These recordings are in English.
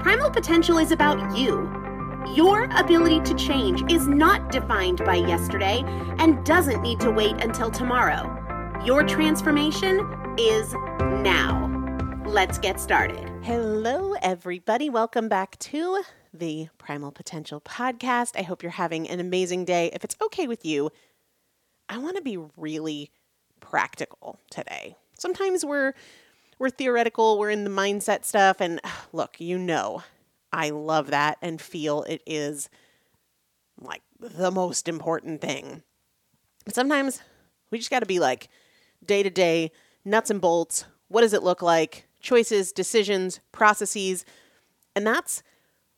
Primal Potential is about you. Your ability to change is not defined by yesterday and doesn't need to wait until tomorrow. Your transformation is now. Let's get started. Hello, everybody. Welcome back to the Primal Potential podcast. I hope you're having an amazing day. If it's okay with you, I want to be really practical today. Sometimes we're theoretical, we're in the mindset stuff, and look, you know, I love that and feel it is like the most important thing. But sometimes we just got to be like day to day, nuts and bolts. What does it look like? Choices, decisions, processes. And that's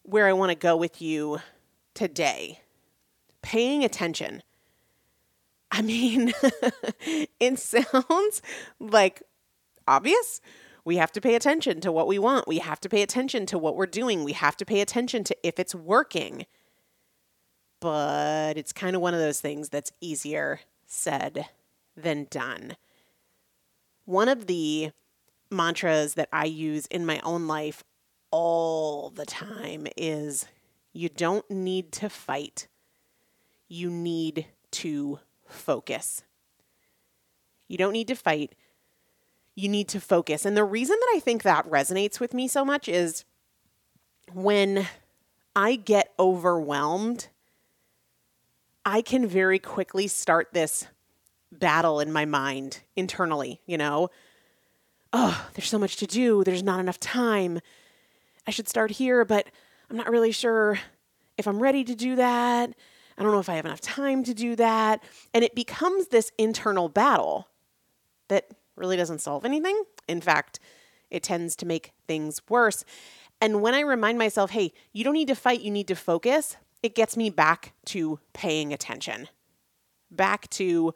where I want to go with you today. Paying attention. I mean, it sounds like obvious. We have to pay attention to what we want. We have to pay attention to what we're doing. We have to pay attention to if it's working. But it's kind of one of those things that's easier said than done. One of the mantras that I use in my own life all the time is, you don't need to fight. You need to focus. You don't need to fight. You need to focus. And the reason that I think that resonates with me so much is when I get overwhelmed, I can very quickly start this battle in my mind internally, you know? Oh, there's so much to do. There's not enough time. I should start here, but I'm not really sure if I'm ready to do that. I don't know if I have enough time to do that. And it becomes this internal battle that really doesn't solve anything. In fact, it tends to make things worse. And when I remind myself, hey, you don't need to fight, you need to focus, it gets me back to paying attention, back to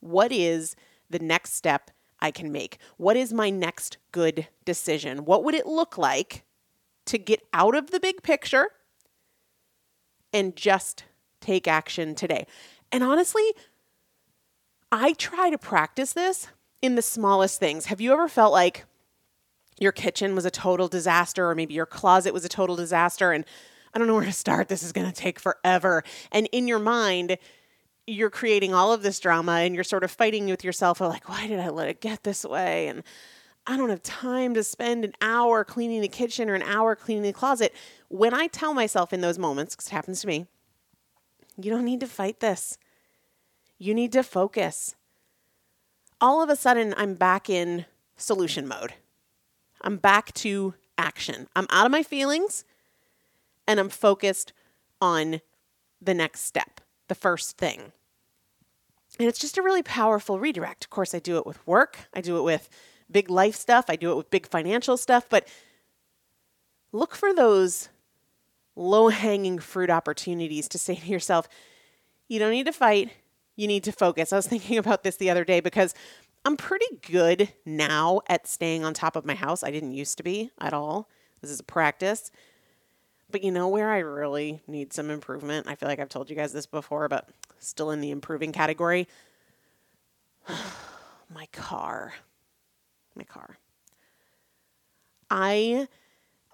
what is the next step I can make? What is my next good decision? What would it look like to get out of the big picture and just take action today? And honestly, I try to practice this in the smallest things. Have you ever felt like your kitchen was a total disaster, or maybe your closet was a total disaster, and I don't know where to start. This is going to take forever. And in your mind, you're creating all of this drama and you're sort of fighting with yourself. Like, why did I let it get this way? And I don't have time to spend an hour cleaning the kitchen or an hour cleaning the closet. When I tell myself in those moments, because it happens to me, you don't need to fight this. You need to focus. All of a sudden, I'm back in solution mode. I'm back to action. I'm out of my feelings and I'm focused on the next step, the first thing. And it's just a really powerful redirect. Of course, I do it with work. I do it with big life stuff. I do it with big financial stuff. But look for those low-hanging fruit opportunities to say to yourself, you don't need to fight, you need to focus. I was thinking about this the other day because I'm pretty good now at staying on top of my house. I didn't used to be at all. This is a practice. But you know where I really need some improvement? I feel like I've told you guys this before, but still in the improving category. My car.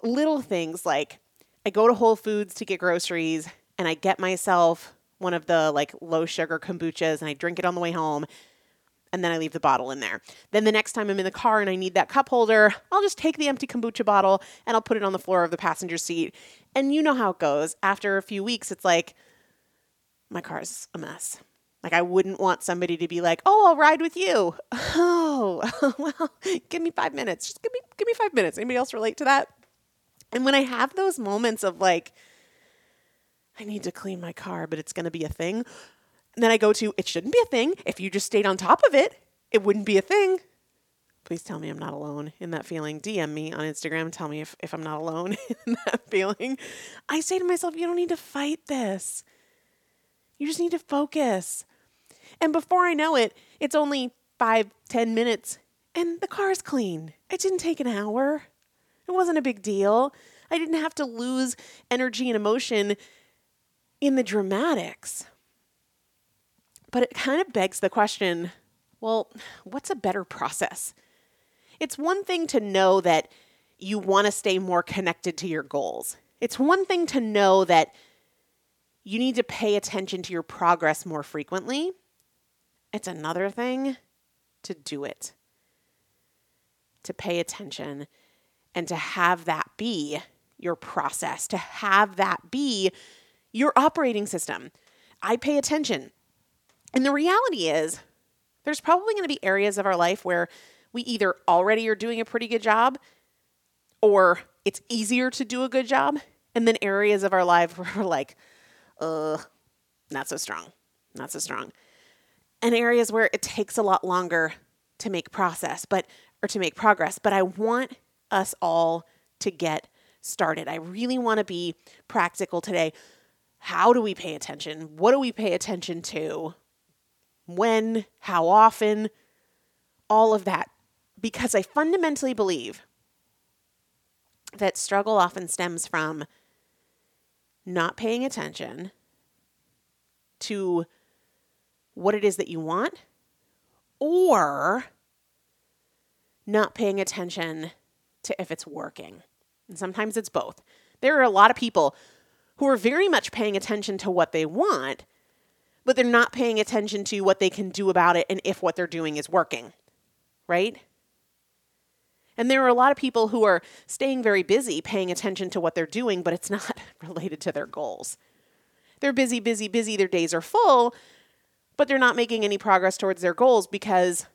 Little things like I go to Whole Foods to get groceries and I get myself one of the like low sugar kombuchas and I drink it on the way home and then I leave the bottle in there. Then the next time I'm in the car and I need that cup holder, I'll just take the empty kombucha bottle and I'll put it on the floor of the passenger seat. And you know how it goes. After a few weeks, it's like, my car's a mess. Like I wouldn't want somebody to be like, oh, I'll ride with you. Oh, well, give me 5 minutes. Just give me 5 minutes. Anybody else relate to that? And when I have those moments of like, I need to clean my car, but it's going to be a thing. And then I go to, it shouldn't be a thing. If you just stayed on top of it, it wouldn't be a thing. Please tell me I'm not alone in that feeling. DM me on Instagram. Tell me if I'm not alone in that feeling. I say to myself, you don't need to fight this. You just need to focus. And before I know it, it's only 5-10 minutes and the car's clean. It didn't take an hour. It wasn't a big deal. I didn't have to lose energy and emotion in the dramatics. But it kind of begs the question, well, what's a better process? It's one thing to know that you want to stay more connected to your goals. It's one thing to know that you need to pay attention to your progress more frequently. It's another thing to do it, to pay attention. And to have that be your process, to have that be your operating system. I pay attention. And the reality is there's probably going to be areas of our life where we either already are doing a pretty good job or it's easier to do a good job And then areas of our life where we're like, not so strong. And areas where it takes a lot longer to make progress. But I want us all to get started. I really want to be practical today. How do we pay attention? What do we pay attention to? When? How often? All of that. Because I fundamentally believe that struggle often stems from not paying attention to what it is that you want, or not paying attention to if it's working. And sometimes it's both. There are a lot of people who are very much paying attention to what they want, but they're not paying attention to what they can do about it and if what they're doing is working, right? And there are a lot of people who are staying very busy, paying attention to what they're doing, but it's not related to their goals. They're busy. Their days are full, but they're not making any progress towards their goals because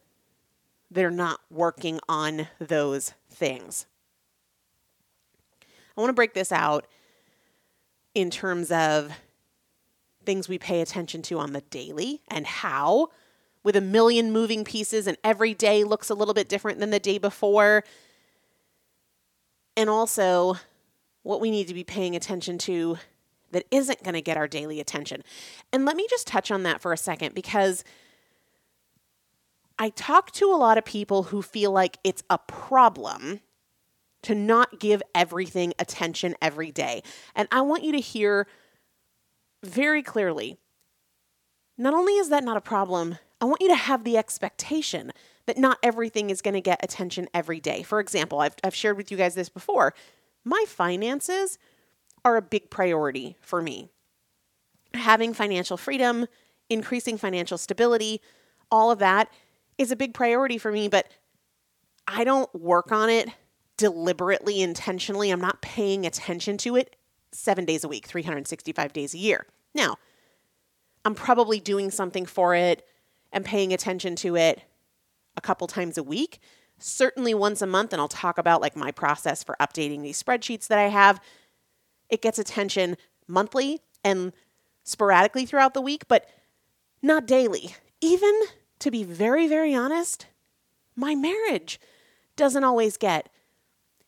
they're not working on those things. I want to break this out in terms of things we pay attention to on the daily and how, with a million moving pieces, and every day looks a little bit different than the day before. And also what we need to be paying attention to that isn't going to get our daily attention. And let me just touch on that for a second, because I talk to a lot of people who feel like it's a problem to not give everything attention every day. And I want you to hear very clearly, not only is that not a problem, I want you to have the expectation that not everything is going to get attention every day. For example, I've shared with you guys this before. My finances are a big priority for me. Having financial freedom, increasing financial stability, all of that is a big priority for me, but I don't work on it deliberately, intentionally. I'm not paying attention to it 7 days a week, 365 days a year. Now, I'm probably doing something for it and paying attention to it a couple times a week, certainly once a month. And I'll talk about like my process for updating these spreadsheets that I have. It gets attention monthly and sporadically throughout the week, but not daily. Even, to be very, very honest, my marriage doesn't always get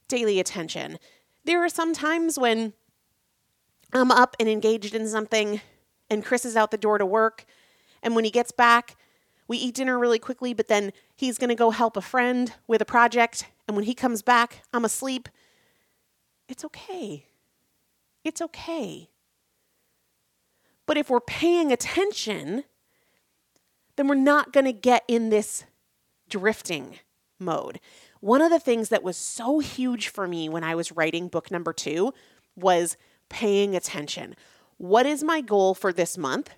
daily attention. There are some times when I'm up and engaged in something and Chris is out the door to work. And when he gets back, we eat dinner really quickly, but then he's going to go help a friend with a project. And when he comes back, I'm asleep. It's okay. But if we're paying attention, then we're not going to get in this drifting mode. One of the things that was so huge for me when I was writing book number 2 was paying attention. What is my goal for this month?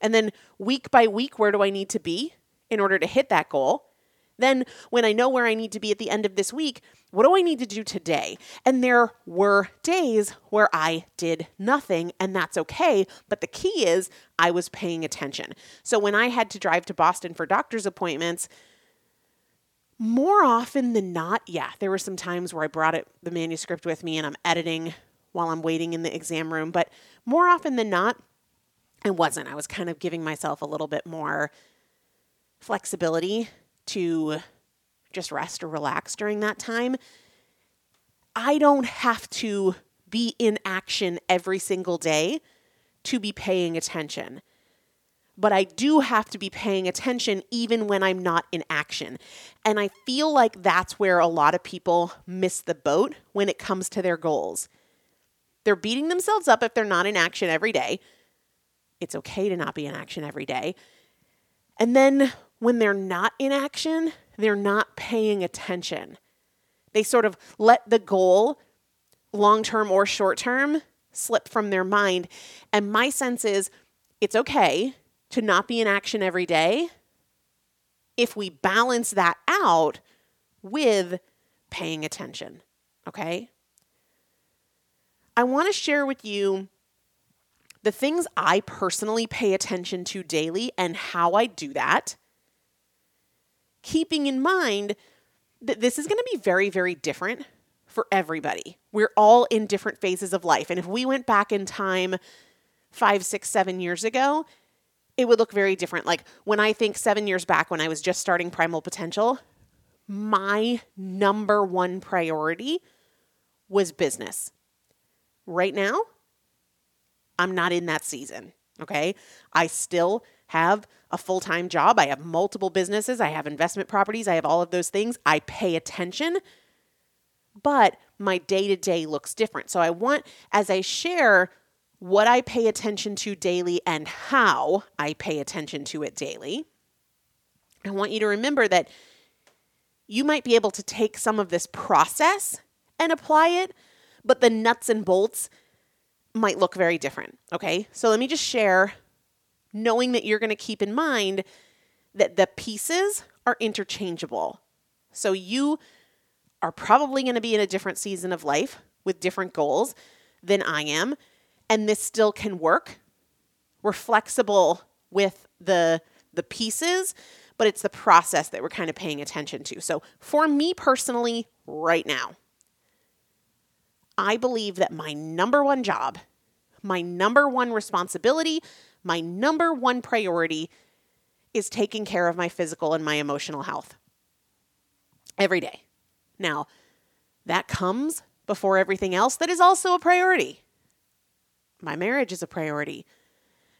And then week by week, where do I need to be in order to hit that goal? Then when I know where I need to be at the end of this week, what do I need to do today? And there were days where I did nothing, and that's okay. But the key is I was paying attention. So when I had to drive to Boston for doctor's appointments, more often than not, there were some times where I brought the manuscript with me and I'm editing while I'm waiting in the exam room. But more often than not, I wasn't. I was kind of giving myself a little bit more flexibility to just rest or relax during that time. I don't have to be in action every single day to be paying attention. But I do have to be paying attention even when I'm not in action. And I feel like that's where a lot of people miss the boat when it comes to their goals. They're beating themselves up if they're not in action every day. It's okay to not be in action every day. And then when they're not in action, they're not paying attention. They sort of let the goal, long-term or short-term, slip from their mind. And my sense is it's okay to not be in action every day if we balance that out with paying attention, okay? I want to share with you the things I personally pay attention to daily and how I do that, keeping in mind that this is going to be very, very different for everybody. We're all in different phases of life. And if we went back in time 5, 6, 7 years ago, it would look very different. Like when I think 7 years back when I was just starting Primal Potential, my number one priority was business. Right now, I'm not in that season, okay? I still have a full-time job. I have multiple businesses. I have investment properties. I have all of those things. I pay attention, but my day-to-day looks different. So I want, as I share what I pay attention to daily and how I pay attention to it daily, I want you to remember that you might be able to take some of this process and apply it, but the nuts and bolts might look very different, okay? So let me just share, knowing that you're going to keep in mind that the pieces are interchangeable. So you are probably going to be in a different season of life with different goals than I am, and this still can work. We're flexible with the pieces, but it's the process that we're kind of paying attention to. So for me personally, right now, I believe that my number one job, my number one responsibility, my number one priority is taking care of my physical and my emotional health every day. Now, that comes before everything else that is also a priority. My marriage is a priority.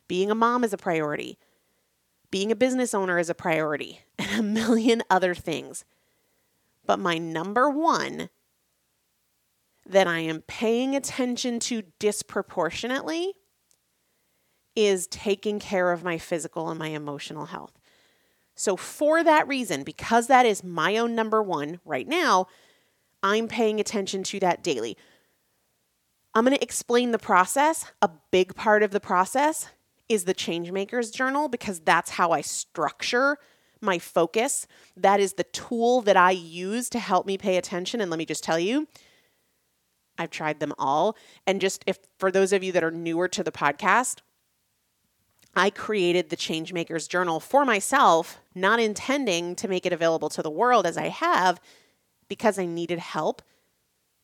Being a mom is a priority. Being a business owner is a priority, and a million other things. But my number one that I am paying attention to disproportionately is taking care of my physical and my emotional health. So for that reason, because that is my own number one right now, I'm paying attention to that daily. I'm going to explain the process. A big part of the process is the Changemakers Journal, because that's how I structure my focus. That is the tool that I use to help me pay attention. And let me just tell you, I've tried them all. And just if for those of you that are newer to the podcast, I created the Changemakers Journal for myself, not intending to make it available to the world as I have, because I needed help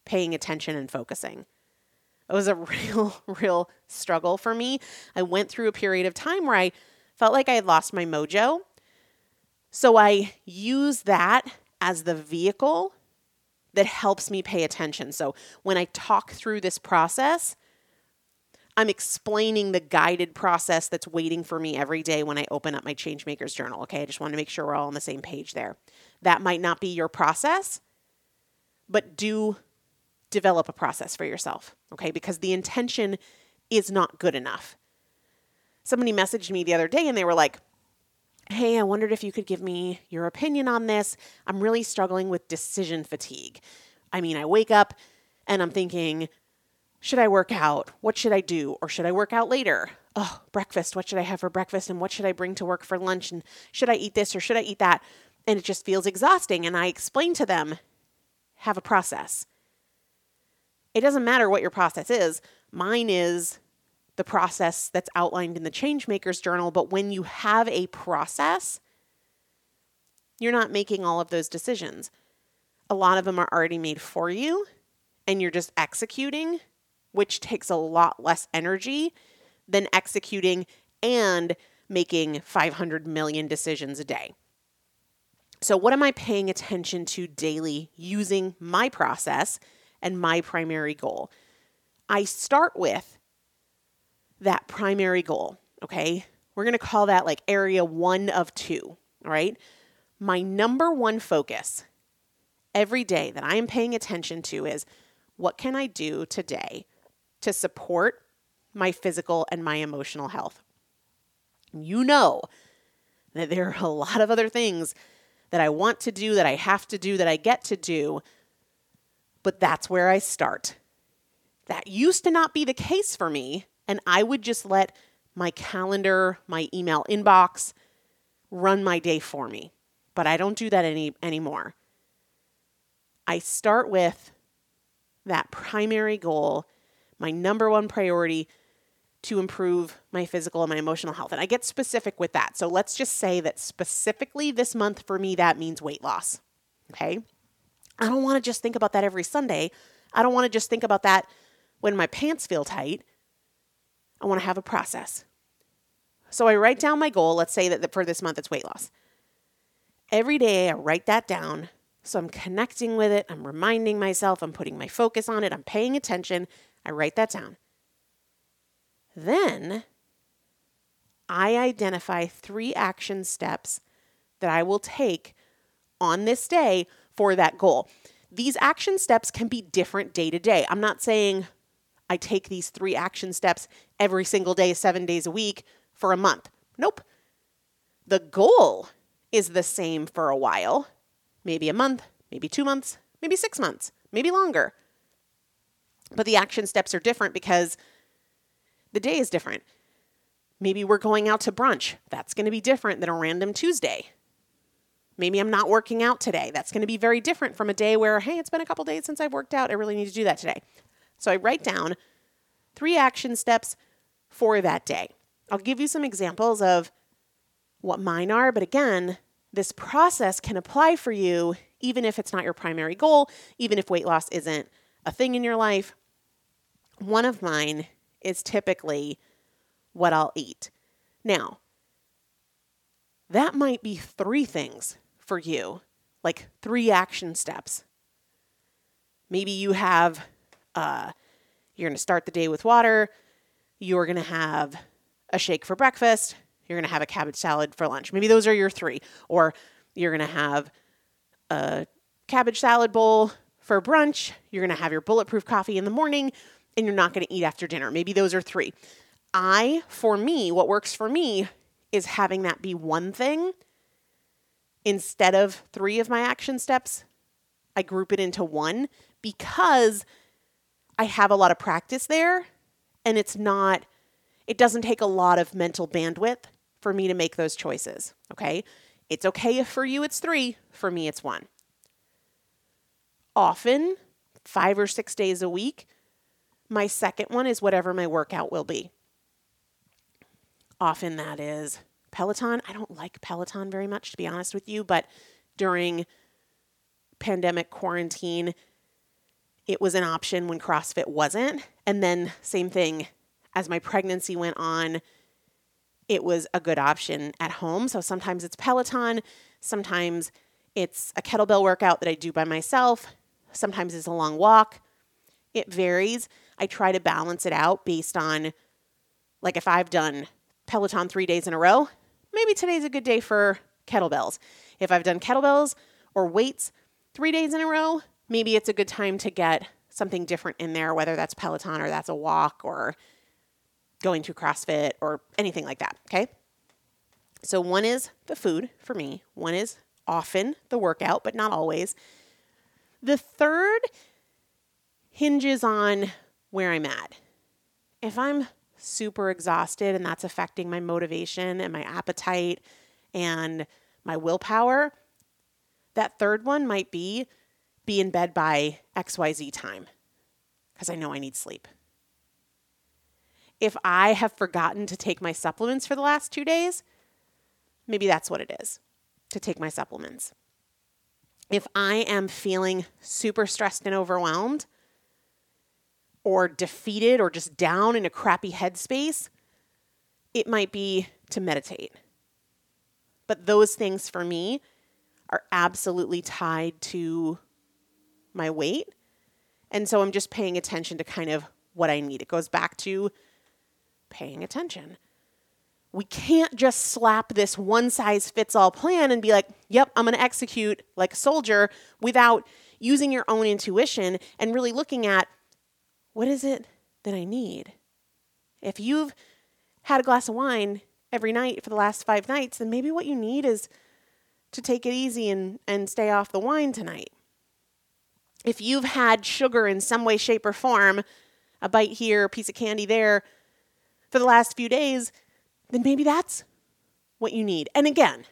paying attention and focusing. It was a real struggle for me. I went through a period of time where I felt like I had lost my mojo. So I use that as the vehicle that helps me pay attention. So when I talk through this process, I'm explaining the guided process that's waiting for me every day when I open up my Changemakers Journal, okay? I just want to make sure we're all on the same page there. That might not be your process, but do develop a process for yourself, okay? Because the intention is not good enough. Somebody messaged me the other day and they were like, hey, I wondered if you could give me your opinion on this. I'm really struggling with decision fatigue. I mean, I wake up and I'm thinking, should I work out? What should I do? Or should I work out later? Oh, breakfast. What should I have for breakfast? And what should I bring to work for lunch? And should I eat this or should I eat that? And it just feels exhausting. And I explain to them, have a process. It doesn't matter what your process is. Mine is the process that's outlined in the Changemakers Journal, but when you have a process, you're not making all of those decisions. A lot of them are already made for you, and you're just executing, which takes a lot less energy than executing and making 500 million decisions a day. So what am I paying attention to daily using my process and my primary goal? I start with that primary goal, okay? We're going to call that like area 1 of 2, all right? My number one focus every day that I am paying attention to is, what can I do today to support my physical and my emotional health? You know that there are a lot of other things that I want to do, that I have to do, that I get to do, but that's where I start. That used to not be the case for me, and I would just let my calendar, my email inbox run my day for me. But I don't do that anymore. I start with that primary goal, my number one priority, to improve my physical and my emotional health. And I get specific with that. So let's just say that specifically this month for me, that means weight loss. Okay? I don't want to just think about that every Sunday. I don't want to just think about that when my pants feel tight. I want to have a process. So I write down my goal. Let's say that for this month, it's weight loss. Every day I write that down. So I'm connecting with it. I'm reminding myself. I'm putting my focus on it. I'm paying attention. I write that down. Then I identify 3 action steps that I will take on this day for that goal. These action steps can be different day to day. I'm not saying I take these 3 action steps every single day, 7 days a week for a month. Nope. The goal is the same for a while, maybe a month, maybe 2 months, maybe 6 months, maybe longer. But the action steps are different because the day is different. Maybe we're going out to brunch. That's going to be different than a random Tuesday. Maybe I'm not working out today. That's going to be very different from a day where, hey, it's been a couple days since I've worked out. I really need to do that today. So I write down 3 action steps for that day. I'll give you some examples of what mine are, but again, this process can apply for you even if it's not your primary goal, even if weight loss isn't a thing in your life. One of mine is typically what I'll eat. Now, that might be 3 things for you, like 3 action steps. Maybe you have, you're going to start the day with water. You're going to have a shake for breakfast. You're going to have a cabbage salad for lunch. Maybe those are your 3. Or you're going to have a cabbage salad bowl for brunch. You're going to have your bulletproof coffee in the morning, and you're not going to eat after dinner. Maybe those are 3. For me, what works for me is having that be one thing. Instead of 3 of my action steps, I group it into one because I have a lot of practice there, and it doesn't take a lot of mental bandwidth for me to make those choices, okay? It's okay if for you it's 3, for me it's 1. Often, 5 or 6 days a week, my second one is whatever my workout will be. Often that is Peloton. I don't like Peloton very much, to be honest with you, but during pandemic quarantine, it was an option when CrossFit wasn't. And then same thing, as my pregnancy went on, it was a good option at home. So sometimes it's Peloton. Sometimes it's a kettlebell workout that I do by myself. Sometimes it's a long walk. It varies. I try to balance it out based on, like, if I've done Peloton 3 days in a row, maybe today's a good day for kettlebells. If I've done kettlebells or weights 3 days in a row, maybe it's a good time to get something different in there, whether that's Peloton or that's a walk or going to CrossFit or anything like that, okay? So one is the food for me. One is often the workout, but not always. The third hinges on where I'm at. If I'm super exhausted and that's affecting my motivation and my appetite and my willpower, that third one might be in bed by XYZ time because I know I need sleep. If I have forgotten to take my supplements for the last 2 days, maybe that's what it is, to take my supplements. If I am feeling super stressed and overwhelmed, or defeated, or just down in a crappy headspace, it might be to meditate. But those things for me are absolutely tied to my weight. And so I'm just paying attention to kind of what I need. It goes back to paying attention. We can't just slap this one-size-fits-all plan and be like, yep, I'm going to execute like a soldier, without using your own intuition and really looking at, what is it that I need? If you've had a glass of wine every night for the last 5 nights, then maybe what you need is to take it easy and stay off the wine tonight. If you've had sugar in some way, shape, or form, a bite here, a piece of candy there, for the last few days, then maybe that's what you need. And again,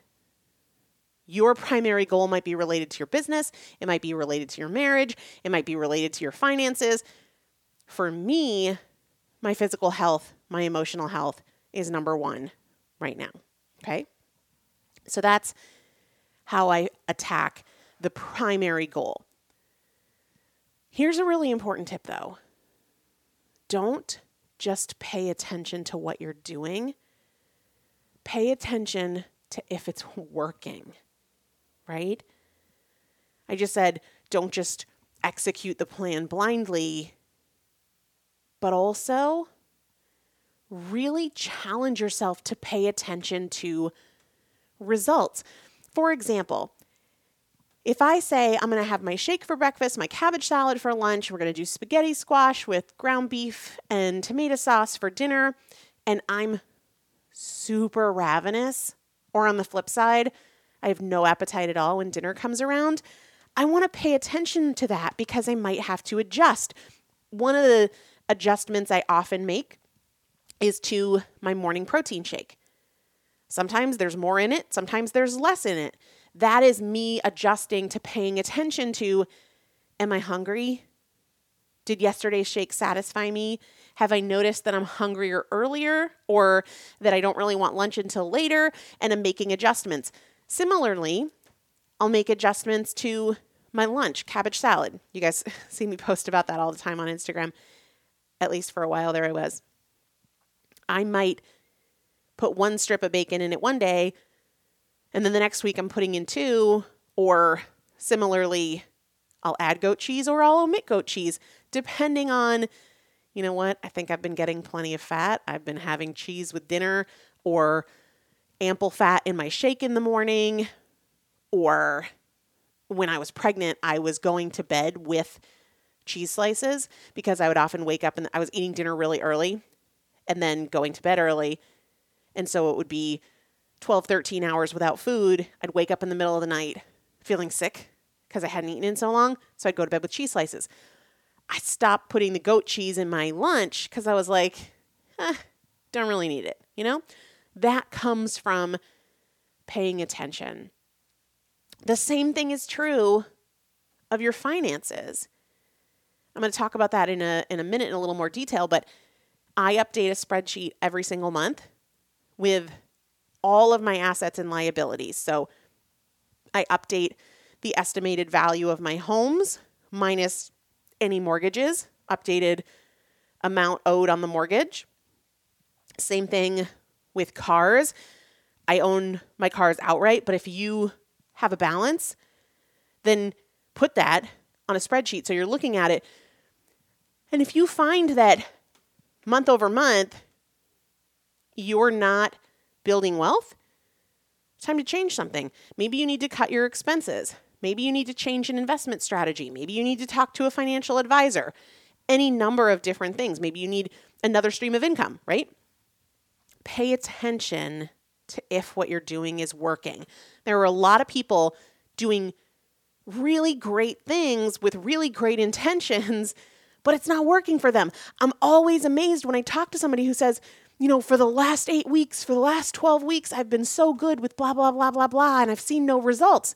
your primary goal might be related to your business. It might be related to your marriage. It might be related to your finances. For me, my physical health, my emotional health is number one right now, okay? So that's how I attack the primary goal. Here's a really important tip though. Don't just pay attention to what you're doing. Pay attention to if it's working, right? I just said, don't just execute the plan blindly, but also really challenge yourself to pay attention to results. For example, if I say I'm going to have my shake for breakfast, my cabbage salad for lunch, we're going to do spaghetti squash with ground beef and tomato sauce for dinner, and I'm super ravenous, or on the flip side, I have no appetite at all when dinner comes around, I want to pay attention to that because I might have to adjust. One of the adjustments I often make is to my morning protein shake. Sometimes there's more in it, sometimes there's less in it. That is me adjusting to paying attention to, am I hungry? Did yesterday's shake satisfy me? Have I noticed that I'm hungrier earlier or that I don't really want lunch until later? And I'm making adjustments. Similarly, I'll make adjustments to my lunch, cabbage salad. You guys see me post about that all the time on Instagram. At least for a while there I was. I might put one strip of bacon in it one day, and then the next week I'm putting in two, or similarly, I'll add goat cheese or I'll omit goat cheese, depending on, you know what, I think I've been getting plenty of fat. I've been having cheese with dinner or ample fat in my shake in the morning, or when I was pregnant, I was going to bed with cheese slices because I would often wake up and I was eating dinner really early and then going to bed early. And so it would be 12, 13 hours without food. I'd wake up in the middle of the night feeling sick because I hadn't eaten in so long. So I'd go to bed with cheese slices. I stopped putting the goat cheese in my lunch because I was like, don't really need it. You know, that comes from paying attention. The same thing is true of your finances. I'm going to talk about that in a minute in a little more detail, but I update a spreadsheet every single month with all of my assets and liabilities. So I update the estimated value of my homes minus any mortgages, updated amount owed on the mortgage. Same thing with cars. I own my cars outright, but if you have a balance, then put that on a spreadsheet so you're looking at it. And if you find that month over month, you're not building wealth, it's time to change something. Maybe you need to cut your expenses. Maybe you need to change an investment strategy. Maybe you need to talk to a financial advisor. Any number of different things. Maybe you need another stream of income, right? Pay attention to if what you're doing is working. There are a lot of people doing really great things with really great intentions, but it's not working for them. I'm always amazed when I talk to somebody who says, you know, for the last 8 weeks, for the last 12 weeks, I've been so good with blah, blah, blah, blah, blah, and I've seen no results.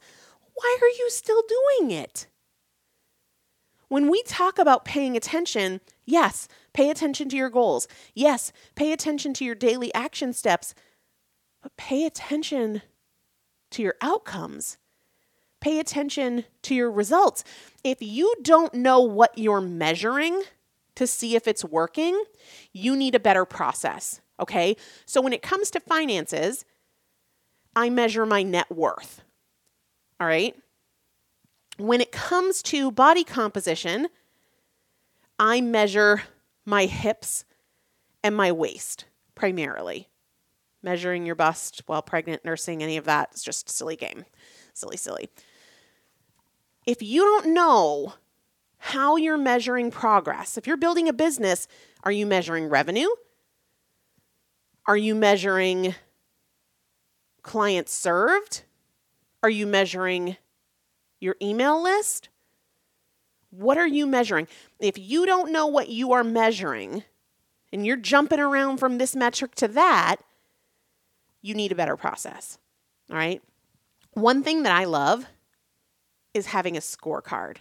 Why are you still doing it? When we talk about paying attention, yes, pay attention to your goals. Yes, pay attention to your daily action steps, but pay attention to your outcomes. Pay attention to your results. If you don't know what you're measuring to see if it's working, you need a better process, okay? So when it comes to finances, I measure my net worth, all right? When it comes to body composition, I measure my hips and my waist primarily. Measuring your bust while pregnant, nursing, any of that is just a silly game. Silly. If you don't know how you're measuring progress. If you're building a business, are you measuring revenue? Are you measuring clients served? Are you measuring your email list? What are you measuring? If you don't know what you are measuring and you're jumping around from this metric to that, you need a better process, all right? One thing that I love is having a scorecard.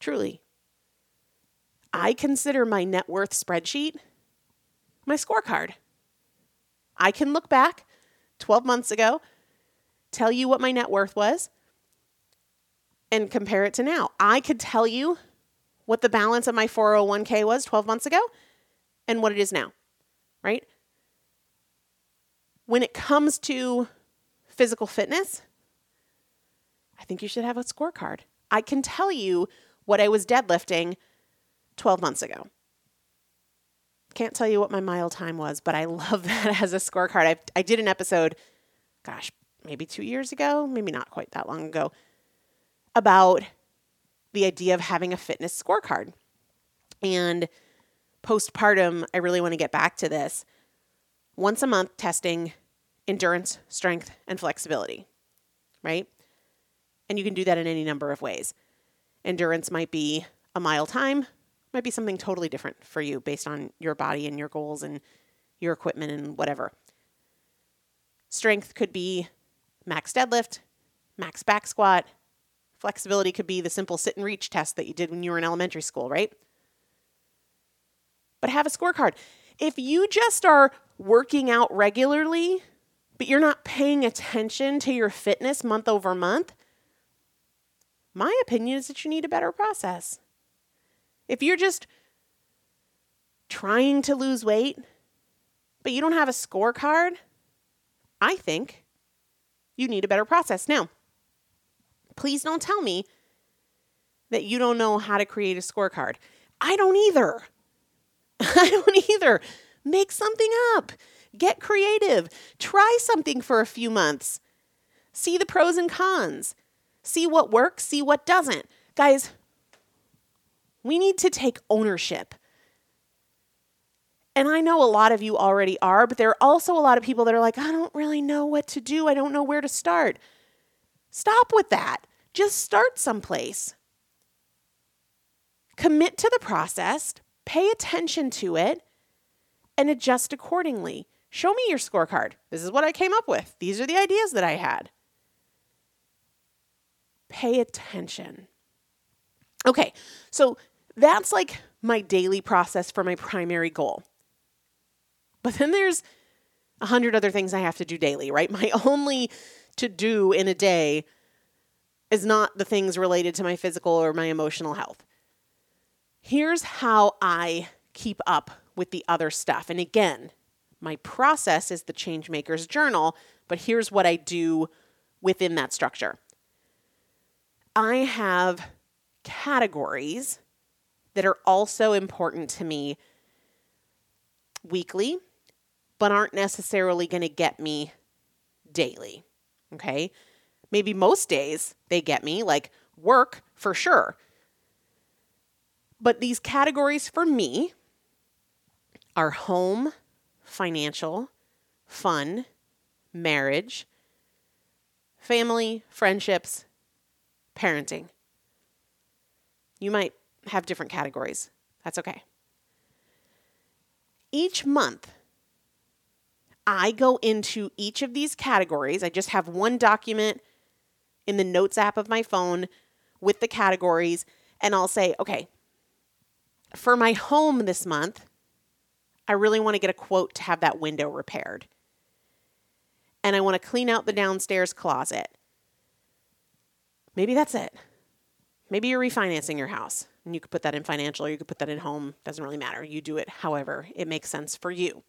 Truly, I consider my net worth spreadsheet my scorecard. I can look back 12 months ago, tell you what my net worth was, and compare it to now. I could tell you what the balance of my 401k was 12 months ago and what it is now, right? When it comes to physical fitness, I think you should have a scorecard. I can tell you what I was deadlifting 12 months ago. Can't tell you what my mile time was, but I love that as a scorecard. I did an episode, gosh, maybe 2 years ago, maybe not quite that long ago, about the idea of having a fitness scorecard. And postpartum, I really want to get back to this. Once a month testing endurance, strength, and flexibility, right? And you can do that in any number of ways. Endurance might be a mile time, might be something totally different for you based on your body and your goals and your equipment and whatever. Strength could be max deadlift, max back squat. Flexibility could be the simple sit and reach test that you did when you were in elementary school, right? But have a scorecard. If you just are working out regularly, but you're not paying attention to your fitness month over month, my opinion is that you need a better process. If you're just trying to lose weight, but you don't have a scorecard, I think you need a better process. Now, please don't tell me that you don't know how to create a scorecard. I don't either. Make something up. Get creative. Try something for a few months. See the pros and cons. See what works, see what doesn't. Guys, we need to take ownership. And I know a lot of you already are, but there are also a lot of people that are like, I don't really know what to do. I don't know where to start. Stop with that. Just start someplace. Commit to the process, pay attention to it, and adjust accordingly. Show me your scorecard. This is what I came up with. These are the ideas that I had. Pay attention. Okay, so that's like my daily process for my primary goal. But then there's 100 other things I have to do daily, right? My only to-do in a day is not the things related to my physical or my emotional health. Here's how I keep up with the other stuff. And again, my process is the Changemakers Journal, but here's what I do within that structure. I have categories that are also important to me weekly, but aren't necessarily going to get me daily, okay? Maybe most days they get me, like work for sure. But these categories for me are home, financial, fun, marriage, family, friendships, parenting. You might have different categories. That's okay. Each month, I go into each of these categories. I just have one document in the notes app of my phone with the categories, and I'll say, okay, for my home this month, I really want to get a quote to have that window repaired. And I want to clean out the downstairs closet. Maybe that's it. Maybe you're refinancing your house, and you could put that in financial, or you could put that in home. Doesn't really matter. You do it however it makes sense for you.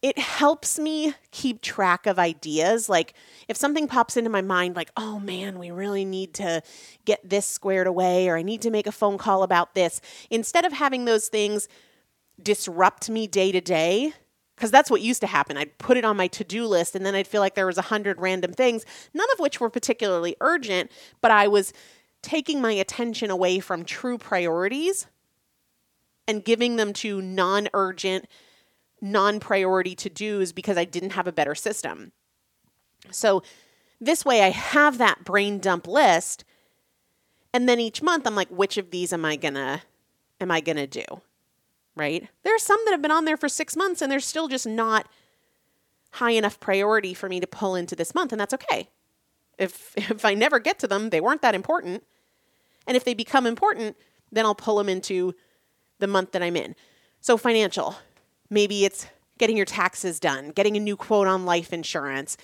It helps me keep track of ideas. Like if something pops into my mind, like, oh man, we really need to get this squared away, or I need to make a phone call about this. Instead of having those things disrupt me day to day, because that's what used to happen. I'd put it on my to-do list, and then I'd feel like there was 100 random things, none of which were particularly urgent, but I was taking my attention away from true priorities and giving them to non-urgent, non-priority to-dos because I didn't have a better system. So this way I have that brain dump list, and then each month I'm like, which of these am I gonna do? Right? There are some that have been on there for 6 months and they're still just not high enough priority for me to pull into this month. And that's okay. If I never get to them, they weren't that important. And if they become important, then I'll pull them into the month that I'm in. So financial, maybe it's getting your taxes done, getting a new quote on life insurance,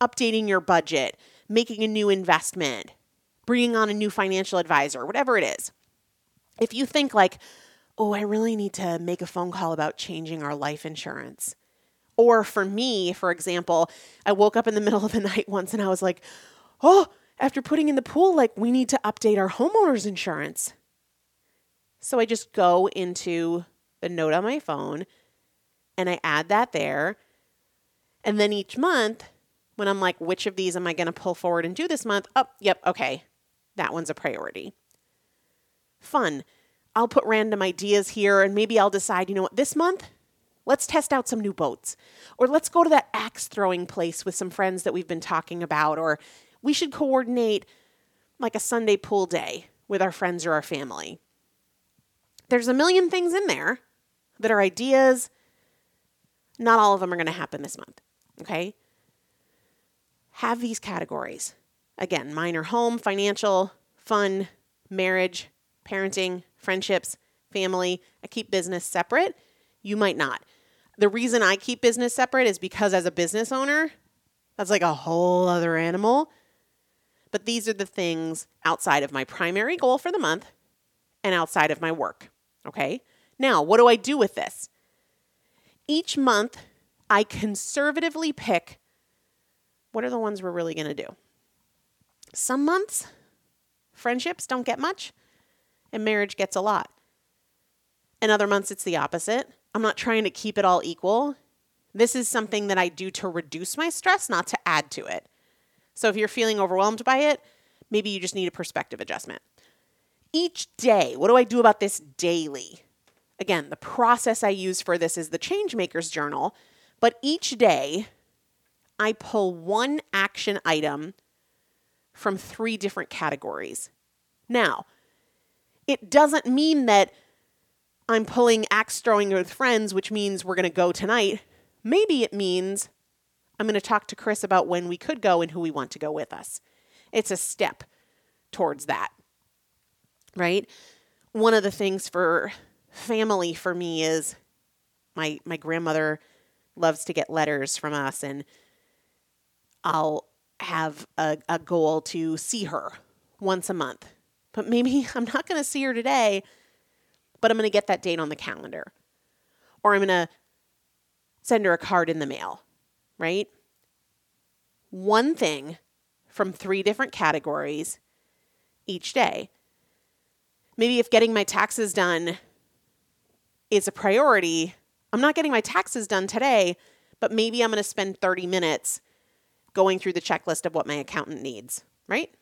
updating your budget, making a new investment, bringing on a new financial advisor, whatever it is. If you think like, oh, I really need to make a phone call about changing our life insurance. Or for me, for example, I woke up in the middle of the night once and I was like, oh, after putting in the pool, like we need to update our homeowner's insurance. So I just go into the note on my phone and I add that there. And then each month when I'm like, which of these am I going to pull forward and do this month? Oh, yep. Okay. That one's a priority. Fun. I'll put random ideas here and maybe I'll decide, you know what, this month, let's test out some new boats, or let's go to that axe throwing place with some friends that we've been talking about, or we should coordinate like a Sunday pool day with our friends or our family. There's a million things in there that are ideas. Not all of them are going to happen this month, okay? Have these categories. Again, mine are home, financial, fun, marriage, parenting, friendships, family. I keep business separate. You might not. The reason I keep business separate is because as a business owner, that's like a whole other animal. But these are the things outside of my primary goal for the month and outside of my work, okay? Now, what do I do with this? Each month, I conservatively pick what are the ones we're really going to do. Some months, friendships don't get much, and marriage gets a lot. And other months, it's the opposite. I'm not trying to keep it all equal. This is something that I do to reduce my stress, not to add to it. So if you're feeling overwhelmed by it, maybe you just need a perspective adjustment. Each day, what do I do about this daily? Again, the process I use for this is the Changemakers Journal, but each day I pull one action item from 3 different categories. Now, it doesn't mean that I'm pulling axe throwing with friends, which means we're going to go tonight. Maybe it means I'm going to talk to Chris about when we could go and who we want to go with us. It's a step towards that, right? One of the things for family for me is my grandmother loves to get letters from us, and I'll have a goal to see her once a month. But maybe I'm not going to see her today, but I'm going to get that date on the calendar, or I'm going to send her a card in the mail, right? One thing from 3 different categories each day. Maybe if getting my taxes done is a priority, I'm not getting my taxes done today, but maybe I'm going to spend 30 minutes going through the checklist of what my accountant needs, right?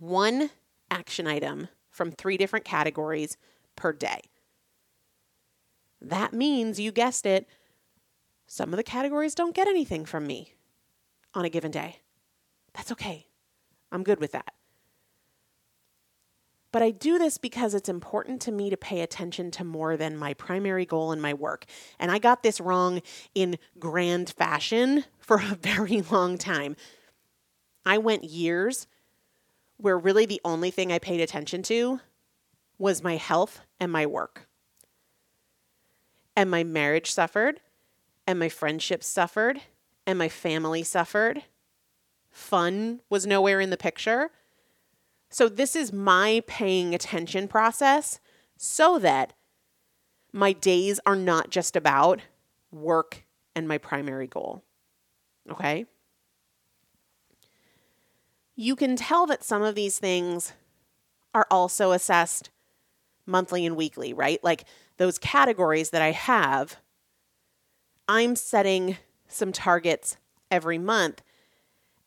One action item from 3 different categories per day. That means, you guessed it, some of the categories don't get anything from me on a given day. That's okay. I'm good with that. But I do this because it's important to me to pay attention to more than my primary goal and my work. And I got this wrong in grand fashion for a very long time. I went years where really the only thing I paid attention to was my health and my work. And my marriage suffered, and my friendships suffered, and my family suffered. Fun was nowhere in the picture. So this is my paying attention process so that my days are not just about work and my primary goal, okay? You can tell that some of these things are also assessed monthly and weekly, right? Like those categories that I have, I'm setting some targets every month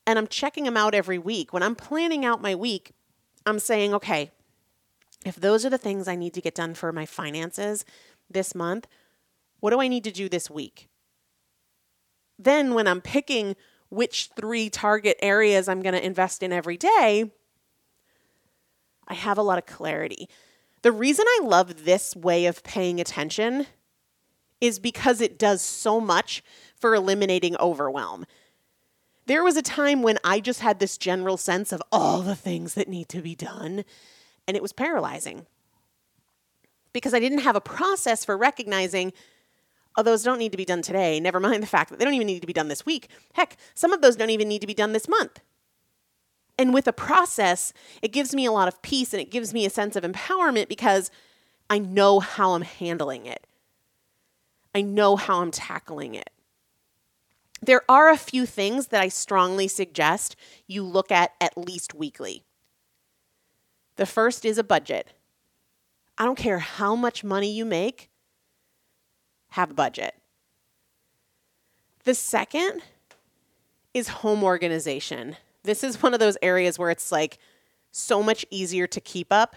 and I'm checking them out every week. When I'm planning out my week, I'm saying, okay, if those are the things I need to get done for my finances this month, what do I need to do this week? Then when I'm picking which 3 target areas I'm going to invest in every day, I have a lot of clarity. The reason I love this way of paying attention is because it does so much for eliminating overwhelm. There was a time when I just had this general sense of all the things that need to be done, and it was paralyzing because I didn't have a process for recognizing, oh, those don't need to be done today, never mind the fact that they don't even need to be done this week. Heck, some of those don't even need to be done this month. And with a process, it gives me a lot of peace and it gives me a sense of empowerment because I know how I'm handling it. I know how I'm tackling it. There are a few things that I strongly suggest you look at least weekly. The first is a budget. I don't care how much money you make, have a budget. The second is home organization. This is one of those areas where it's like so much easier to keep up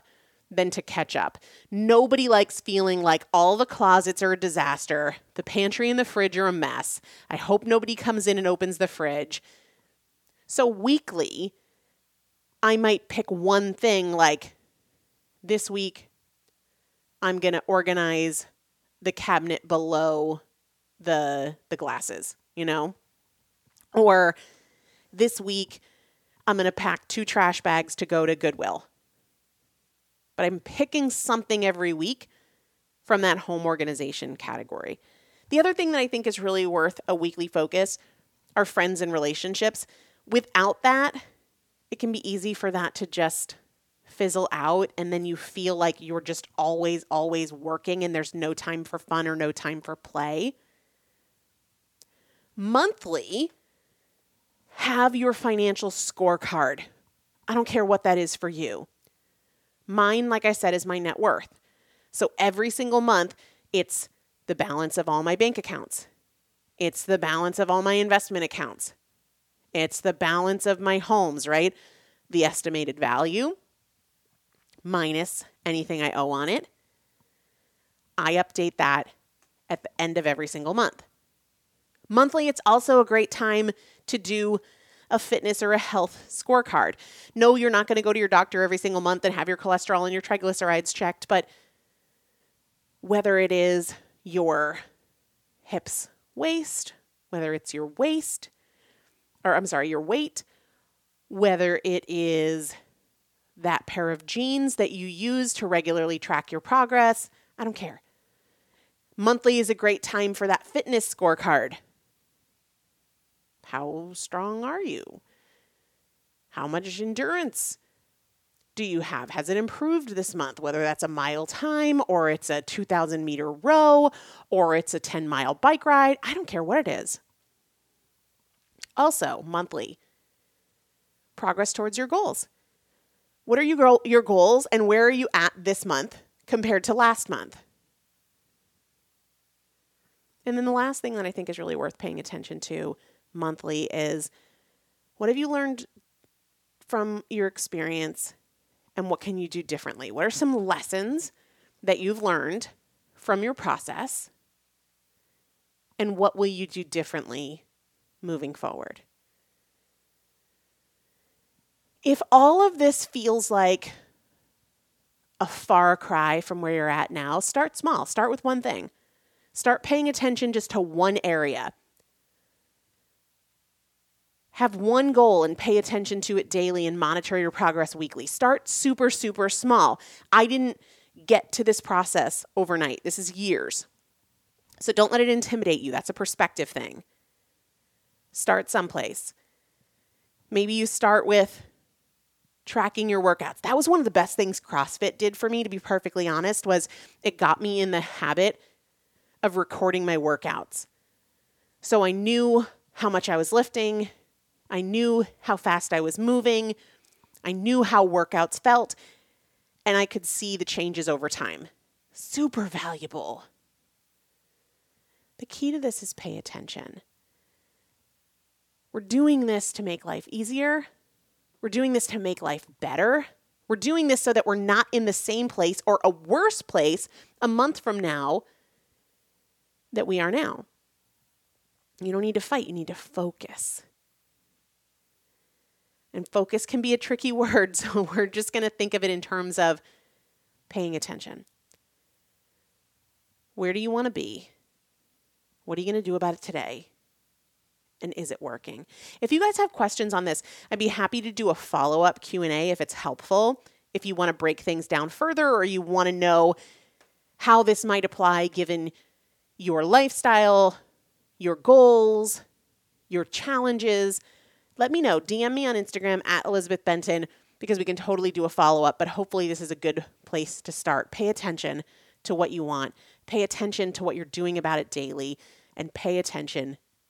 than to catch up. Nobody likes feeling like all the closets are a disaster. The pantry and the fridge are a mess. I hope nobody comes in and opens the fridge. So weekly, I might pick one thing like this week, I'm going to organize the cabinet below the glasses, you know? Or this week, I'm going to pack 2 trash bags to go to Goodwill. But I'm picking something every week from that home organization category. The other thing that I think is really worth a weekly focus are friends and relationships. Without that, it can be easy for that to just fizzle out, and then you feel like you're just always, always working and there's no time for fun or no time for play. Monthly, have your financial scorecard. I don't care what that is for you. Mine, like I said, is my net worth. So every single month, it's the balance of all my bank accounts. It's the balance of all my investment accounts. It's the balance of my homes, right? The estimated value minus anything I owe on it. I update that at the end of every single month. Monthly, it's also a great time to do a fitness or a health scorecard. No, you're not going to go to your doctor every single month and have your cholesterol and your triglycerides checked, but whether it is your hips, waist, whether it's your waist, or I'm sorry, your weight, whether it is that pair of jeans that you use to regularly track your progress, I don't care. Monthly is a great time for that fitness scorecard. How strong are you? How much endurance do you have? Has it improved this month? Whether that's a mile time or it's a 2,000 meter row or it's a 10-mile bike ride. I don't care what it is. Also, monthly, progress towards your goals. What are your goals and where are you at this month compared to last month? And then the last thing that I think is really worth paying attention to monthly is what have you learned from your experience and what can you do differently? What are some lessons that you've learned from your process and what will you do differently moving forward? If all of this feels like a far cry from where you're at now, start small. Start with one thing. Start paying attention just to one area. Have one goal and pay attention to it daily and monitor your progress weekly. Start super, super small. I didn't get to this process overnight. This is years. So don't let it intimidate you. That's a perspective thing. Start someplace. Maybe you start with tracking your workouts. That was one of the best things CrossFit did for me, to be perfectly honest, was it got me in the habit of recording my workouts. So I knew how much I was lifting. I knew how fast I was moving. I knew how workouts felt, and I could see the changes over time. Super valuable. The key to this is pay attention. We're doing this to make life easier. We're doing this to make life better. We're doing this so that we're not in the same place or a worse place a month from now that we are now. You don't need to fight. You need to focus. And focus can be a tricky word, so we're just going to think of it in terms of paying attention. Where do you want to be? What are you going to do about it today? And is it working? If you guys have questions on this, I'd be happy to do a follow-up Q&A if it's helpful. If you want to break things down further or you want to know how this might apply given your lifestyle, your goals, your challenges, let me know. DM me on Instagram at Elizabeth Benton, because we can totally do a follow-up, but hopefully this is a good place to start. Pay attention to what you want. Pay attention to what you're doing about it daily, and pay attention